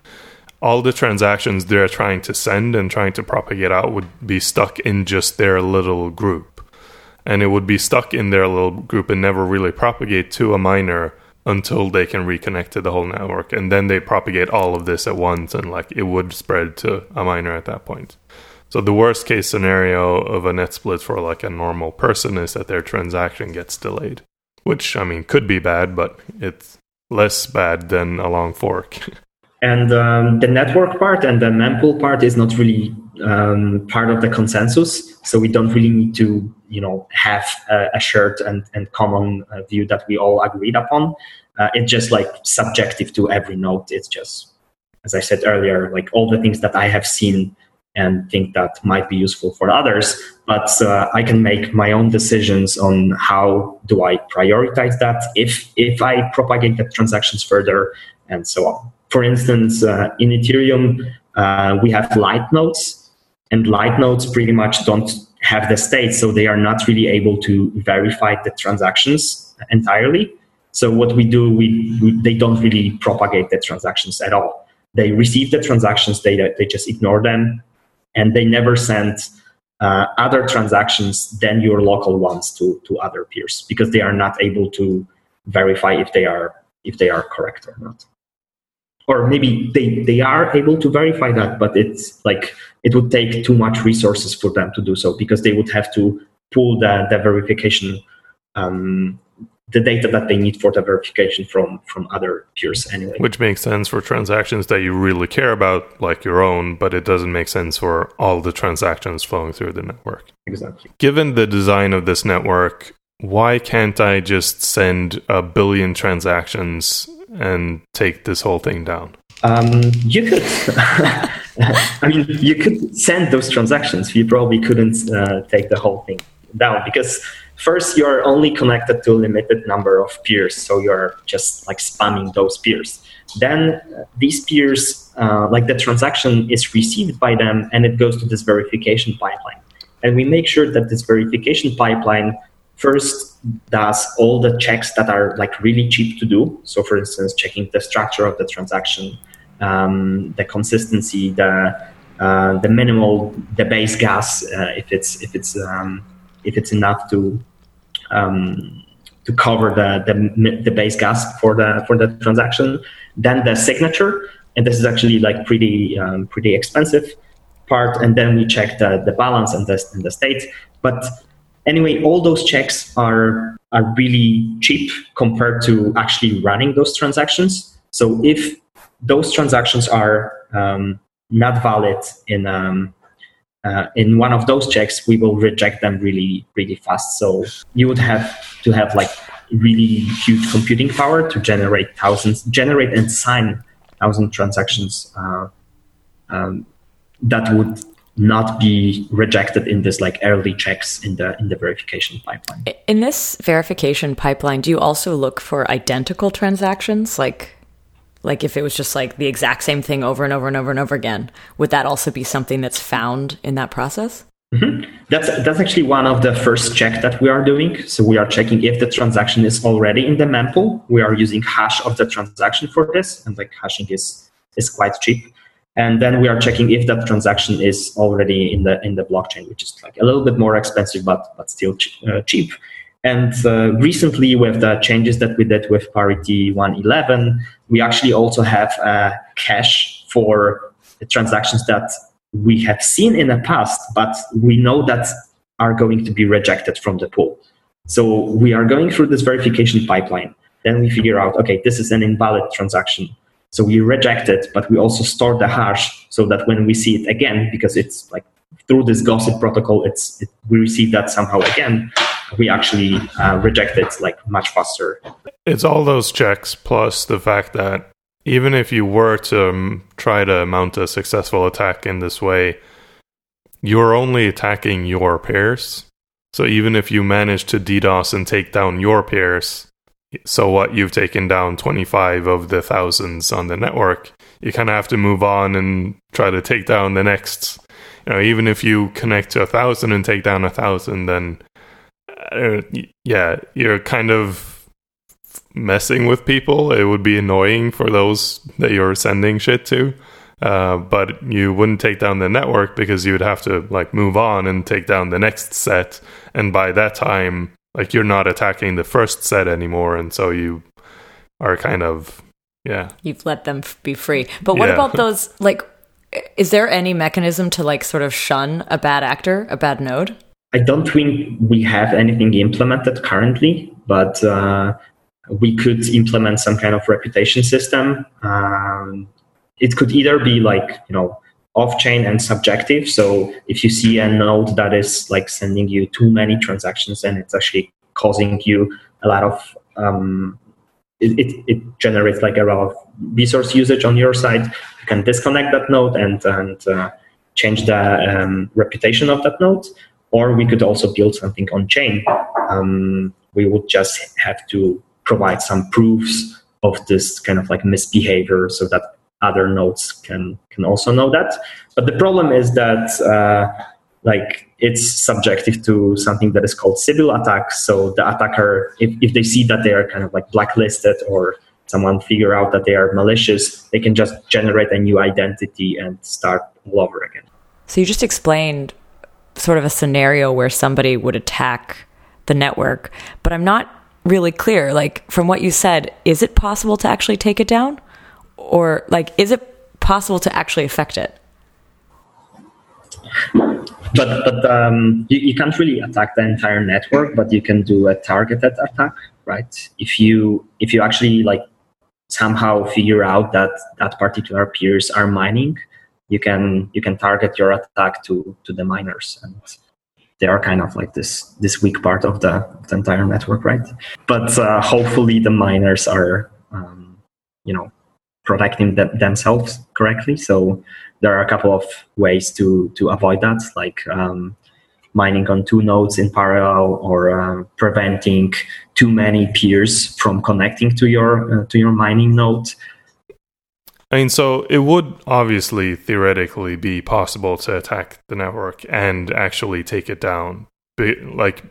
all the transactions they're trying to send and trying to propagate out would be stuck in just their little group. And it would be stuck in their little group and never really propagate to a miner until they can reconnect to the whole network. And then they propagate all of this at once, and like it would spread to a miner at that point. So the worst case scenario of a net split for like a normal person is that their transaction gets delayed, which, I mean, could be bad, but it's less bad than a long fork. And um, the network part and the mempool part is not really um, part of the consensus. So we don't really need to, you know, have a, a shared and, and common uh, view that we all agreed upon. Uh, it's just like subjective to every node. It's just, as I said earlier, like all the things that I have seen and think that might be useful for others, but uh, I can make my own decisions on how do I prioritize that, if if I propagate the transactions further, and so on. For instance, uh, in Ethereum, uh, we have light nodes, and light nodes pretty much don't have the state, so they are not really able to verify the transactions entirely. So what we do, we, we they don't really propagate the transactions at all. They receive the transactions, they they just ignore them, and they never send uh, other transactions than your local ones to, to other peers, because they are not able to verify if they are if they are correct or not. Or maybe they, they are able to verify that, but it's like it would take too much resources for them to do so, because they would have to pull the, the verification, um, the data that they need for the verification from, from other peers anyway. Which makes sense for transactions that you really care about, like your own, but it doesn't make sense for all the transactions flowing through the network. Exactly. Given the design of this network, why can't I just send a billion transactions and take this whole thing down? Um, you could. I mean, you could send those transactions. You probably couldn't uh, take the whole thing down, because first, you're only connected to a limited number of peers, so you're just like spamming those peers. Then uh, these peers, uh, like the transaction is received by them, and it goes to this verification pipeline. And we make sure that this verification pipeline first does all the checks that are like really cheap to do. So for instance, checking the structure of the transaction, um, the consistency, the uh, the minimal, the base gas, uh, if it's if it's um, if it's enough to um, to cover the, the the base gas for the for the transaction. Then the signature, and this is actually like pretty um, pretty expensive part. And then we check the, the balance and the and the state. But anyway, all those checks are are really cheap compared to actually running those transactions. So if those transactions are um, not valid in um, uh, in one of those checks, we will reject them really, really fast. So you would have to have like really huge computing power to generate thousands, generate and sign thousand transactions uh, um, that would not be rejected in this like early checks in the in the verification pipeline. In this verification pipeline, do you also look for identical transactions? Like, like if it was just like the exact same thing over and over and over and over again, would that also be something that's found in that process? Mm-hmm. That's that's actually one of the first check that we are doing. So we are checking if the transaction is already in the mempool. We are using hash of the transaction for this, and like hashing is is quite cheap. And then we are checking if that transaction is already in the in the blockchain, which is like a little bit more expensive, but but still ch- uh, cheap. And uh, recently, with the changes that we did with Parity one eleven, we actually also have a cache for the transactions that we have seen in the past, but we know that are going to be rejected from the pool. So we are going through this verification pipeline. Then we figure out, okay, this is an invalid transaction. So we reject it, but we also store the hash so that when we see it again, because it's like through this gossip protocol, it's it, we receive that somehow again, we actually uh, reject it like much faster. It's all those checks plus the fact that even if you were to um, try to mount a successful attack in this way, you're only attacking your peers. So even if you manage to DDoS and take down your peers, so what, you've taken down twenty-five of the thousands on the network. You kind of have to move on and try to take down the next. You know, even if you connect to a thousand and take down a thousand, then uh, yeah, you're kind of messing with people. It would be annoying for those that you're sending shit to. Uh, but you wouldn't take down the network because you would have to like move on and take down the next set. And by that time, like you're not attacking the first set anymore. And so you are kind of, yeah. You've let them be free. But what yeah. about those, like, is there any mechanism to like sort of shun a bad actor, a bad node? I don't think we have anything implemented currently, but uh, we could implement some kind of reputation system. Um, It could either be like, you know, off-chain and subjective. So if you see a node that is like sending you too many transactions and it's actually causing you a lot of, um, it, it, it generates like a lot of resource usage on your side, you can disconnect that node and, and uh, change the um, reputation of that node. Or we could also build something on-chain. Um, we would just have to provide some proofs of this kind of like misbehavior so that other nodes can, can also know that. But the problem is that uh, like it's subjective to something that is called civil attacks. So the attacker, if, if they see that they are kind of like blacklisted or someone figure out that they are malicious, they can just generate a new identity and start all over again. So you just explained sort of a scenario where somebody would attack the network, but I'm not really clear. Like from what you said, is it possible to actually take it down? Or, like, is it possible to actually affect it? But but um, you, you can't really attack the entire network, but you can do a targeted attack, right? If you if you actually, like, somehow figure out that that particular peers are mining, you can you can target your attack to, to the miners. And they are kind of like this, this weak part of the, the entire network, right? But uh, hopefully the miners are, um, you know, protecting them themselves correctly. So there are a couple of ways to to avoid that, like um, mining on two nodes in parallel, or um, preventing too many peers from connecting to your uh, to your mining node. I mean, so it would obviously theoretically be possible to attack the network and actually take it down. But, like,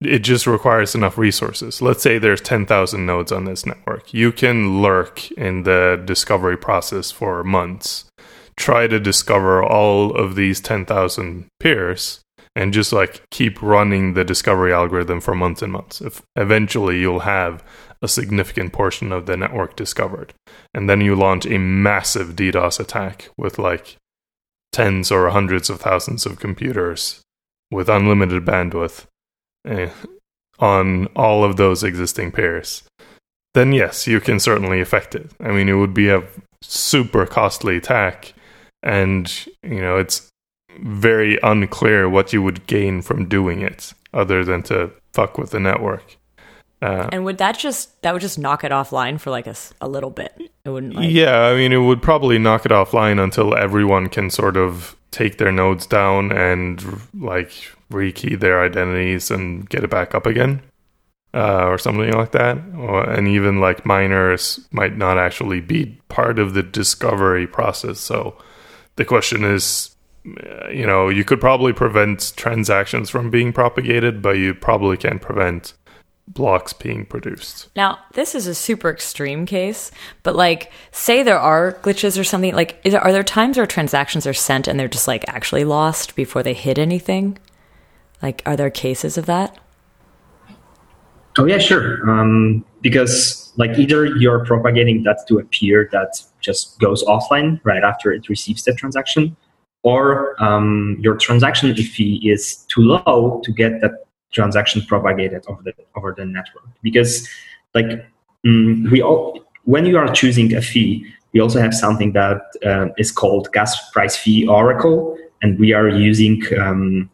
it just requires enough resources. Let's say there's ten thousand nodes on this network. You can lurk in the discovery process for months, try to discover all of these ten thousand peers, and just like keep running the discovery algorithm for months and months. If eventually you'll have a significant portion of the network discovered. And then you launch a massive DDoS attack with like tens or hundreds of thousands of computers with unlimited bandwidth on all of those existing pairs, then yes, you can certainly affect it. I mean, it would be a super costly attack, and you know, it's very unclear what you would gain from doing it other than to fuck with the network. Uh, and would that just that would just knock it offline for like a, a little bit? It wouldn't. Like... Yeah, I mean, it would probably knock it offline until everyone can sort of take their nodes down and like rekey their identities and get it back up again, uh, or something like that. Or, and even like miners might not actually be part of the discovery process. So the question is, you know, you could probably prevent transactions from being propagated, but you probably can't prevent blocks being produced. Now, this is a super extreme case, but like, say there are glitches or something, like, is there, are there times where transactions are sent and they're just like actually lost before they hit anything? Like, are there cases of that? Oh yeah, sure. Um, because like either you're propagating that to a peer that just goes offline right after it receives the transaction, or um, your transaction fee is too low to get that transaction propagated over the over the network. Because like mm, we all, when you are choosing a fee, we also have something that uh, is called gas price fee oracle, and we are using um,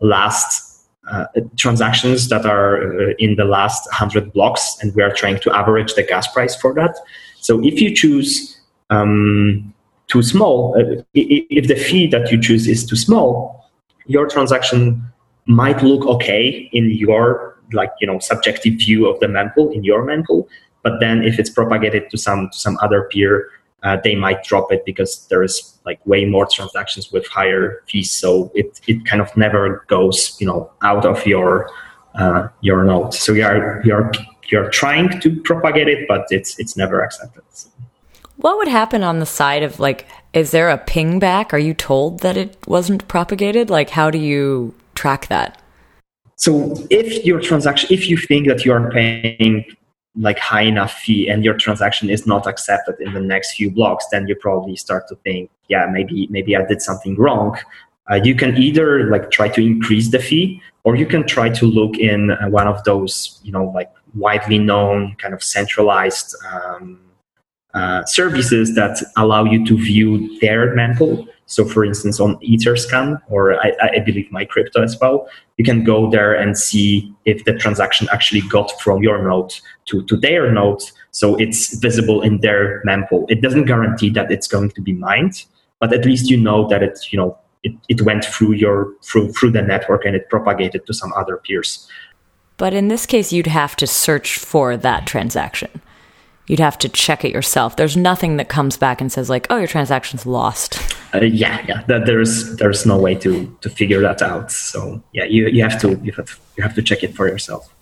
last uh, transactions that are uh, in the last one hundred blocks, and we are trying to average the gas price for that. So if you choose um, too small, uh, if the fee that you choose is too small, your transaction might look okay in your, like, you know, subjective view of the mempool, in your mempool, but then if it's propagated to some to some other peer, uh, they might drop it because there is like way more transactions with higher fees. So it it kind of never goes, you know, out of your uh, your node. So you are you are you are trying to propagate it, but it's it's never accepted. What would happen on the side of, like, is there a ping back? Are you told that it wasn't propagated? Like, how do you track that? So if your transaction, if you think that you are paying like high enough fee and your transaction is not accepted in the next few blocks, then you probably start to think, yeah, maybe, maybe I did something wrong. Uh, you can either like try to increase the fee, or you can try to look in uh, one of those, you know, like widely known kind of centralized um, uh, services that allow you to view their mempool. So, for instance, on Etherscan, or I, I believe MyCrypto as well, you can go there and see if the transaction actually got from your node to, to their node. So it's visible in their mempool. It doesn't guarantee that it's going to be mined, but at least you know that it, you know, it, it went through your through through the network and it propagated to some other peers. But in this case, you'd have to search for that transaction. You'd have to check it yourself. There's nothing that comes back and says like, oh, your transaction's lost. Uh, yeah, yeah. That there's there's no way to to figure that out. So yeah, you you have to you have to, you have to check it for yourself.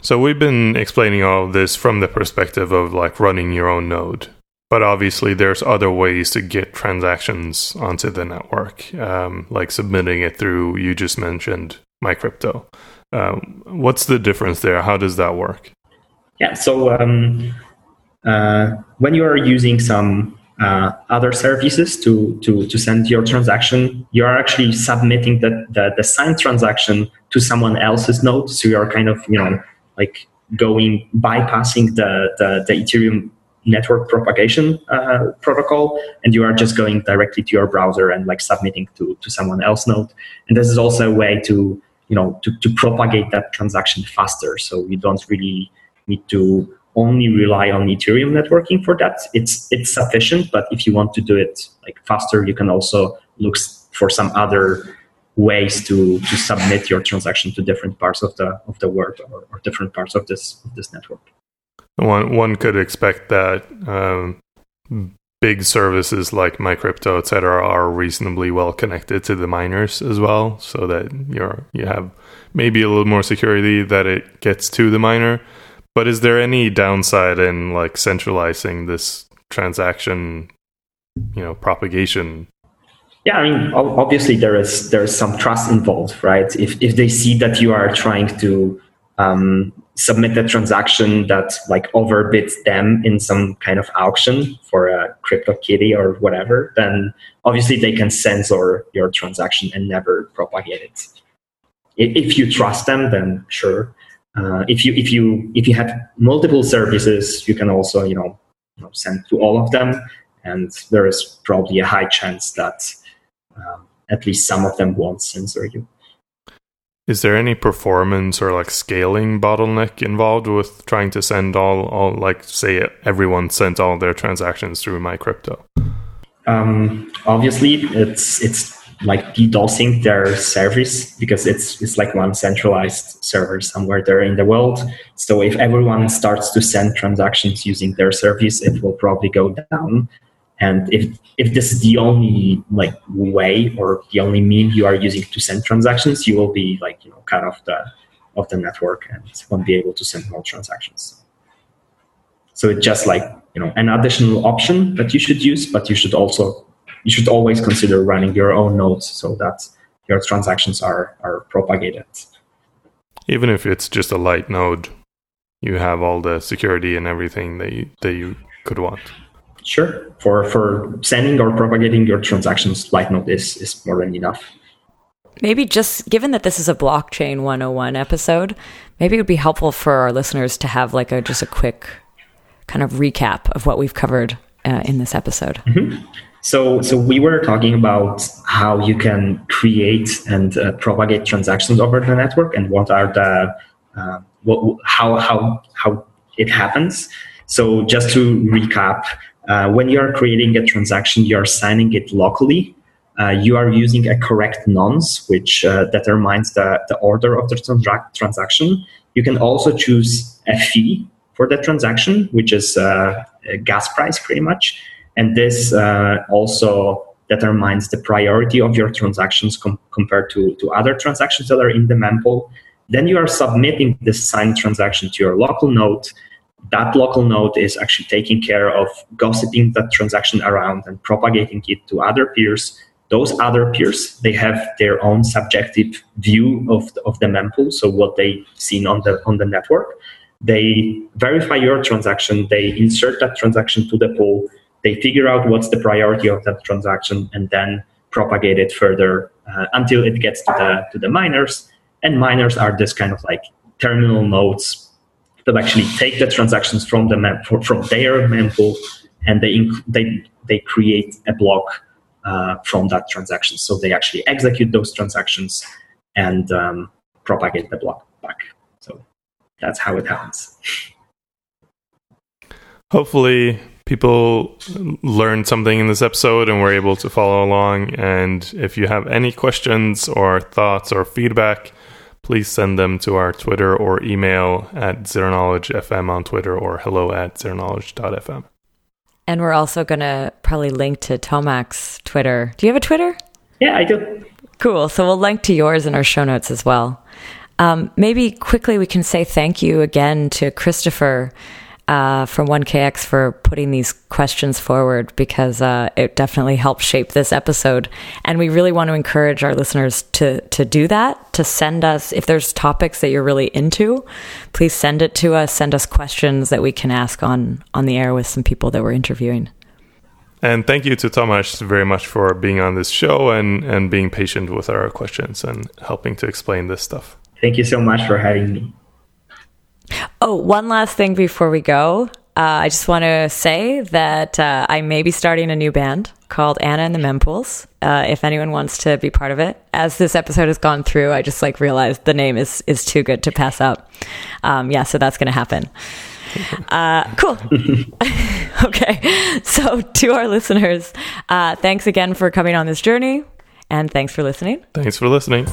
So we've been explaining all of this from the perspective of like running your own node, but obviously there's other ways to get transactions onto the network, um, like submitting it through, you just mentioned, MyCrypto. Um, what's the difference there? How does that work? Yeah. So um, Uh, when you are using some uh, other services to, to, to send your transaction, you are actually submitting the, the, the signed transaction to someone else's node. So you are kind of, you know, like going, bypassing the, the, the Ethereum network propagation uh, protocol, and you are just going directly to your browser and like submitting to, to someone else's node. And this is also a way to, you know, to, to propagate that transaction faster. So you don't really need to only rely on Ethereum networking for that. It's it's sufficient, but if you want to do it like faster, you can also look for some other ways to, to submit your transaction to different parts of the of the world, or, or different parts of this of this network. One one could expect that um, big services like MyCrypto, et cetera, are reasonably well connected to the miners as well, so that you're you have maybe a little more security that it gets to the miner. But is there any downside in like centralizing this transaction, you know, propagation? Yeah, I mean, obviously there is there is some trust involved, right? If if they see that you are trying to um, submit a transaction that like overbids them in some kind of auction for a CryptoKitty or whatever, then obviously they can censor your transaction and never propagate it. If you trust them, then sure. Uh, if you if you if you have multiple services, you can also you know, you know send to all of them, and there is probably a high chance that um, at least some of them won't censor you. Is there any performance or like scaling bottleneck involved with trying to send all all like say everyone sent all their transactions through MyCrypto? Um, obviously, it's it's. like DDoSing their service, because it's it's like one centralized server somewhere there in the world. So if everyone starts to send transactions using their service, it will probably go down. And if if this is the only like way or the only mean you are using to send transactions, you will be like you know cut off the of the network and won't be able to send more transactions. So it's just like you know an additional option that you should use, but you should also You should always consider running your own nodes so that your transactions are, are propagated. Even if it's just a light node, you have all the security and everything that you, that you could want. Sure. For for sending or propagating your transactions, light node is, is more than enough. Maybe just, given that this is a blockchain one oh one episode, maybe it would be helpful for our listeners to have like a just a quick kind of recap of what we've covered uh, in this episode. Mm-hmm. So, so we were talking about how you can create and uh, propagate transactions over the network, and what are the uh, what, how how how it happens. So, just to recap, uh, when you are creating a transaction, you are signing it locally. Uh, you are using a correct nonce, which uh, determines the the order of the tra- transaction. You can also choose a fee for the transaction, which is uh, a gas price, pretty much. And this uh, also determines the priority of your transactions com- compared to, to other transactions that are in the mempool. Then you are submitting this signed transaction to your local node. that local node is actually taking care of gossiping that transaction around and propagating it to other peers. Those other peers, they have their own subjective view of the, of the mempool, so what they've seen on the, on the network. They verify your transaction, they insert that transaction to the pool, they figure out what's the priority of that transaction, and then propagate it further uh, until it gets to the, to the miners. And miners are this kind of like terminal nodes that actually take the transactions from the mem from their mempool, and they they they create a block uh, from that transaction. So they actually execute those transactions and um, propagate the block back. So that's how it happens. Hopefully, people learned something in this episode and were able to follow along. And if you have any questions or thoughts or feedback, please send them to our Twitter or email at zero knowledge f m on Twitter, or hello at zero knowledge dot f m. And we're also going to probably link to Tomasz's Twitter. Do you have a Twitter? Yeah, I do. Cool. So we'll link to yours in our show notes as well. Um, maybe quickly we can say thank you again to Christopher uh, from one k x for putting these questions forward, because uh, it definitely helped shape this episode. And we really want to encourage our listeners to, to do that, to send us, if there's topics that you're really into, please send it to us, send us questions that we can ask on, on the air with some people that we're interviewing. And thank you to Tomasz very much for being on this show and, and being patient with our questions and helping to explain this stuff. Thank you so much for having me. Oh, one last thing before we go. Uh, I just want to say that uh, I may be starting a new band called Anna and the Mempools, uh, if anyone wants to be part of it. As this episode has gone through, I just like realized the name is, is too good to pass up. Um, yeah, so that's going to happen. Uh, cool. Okay. So to our listeners, uh, thanks again for coming on this journey, and thanks for listening. Thanks for listening.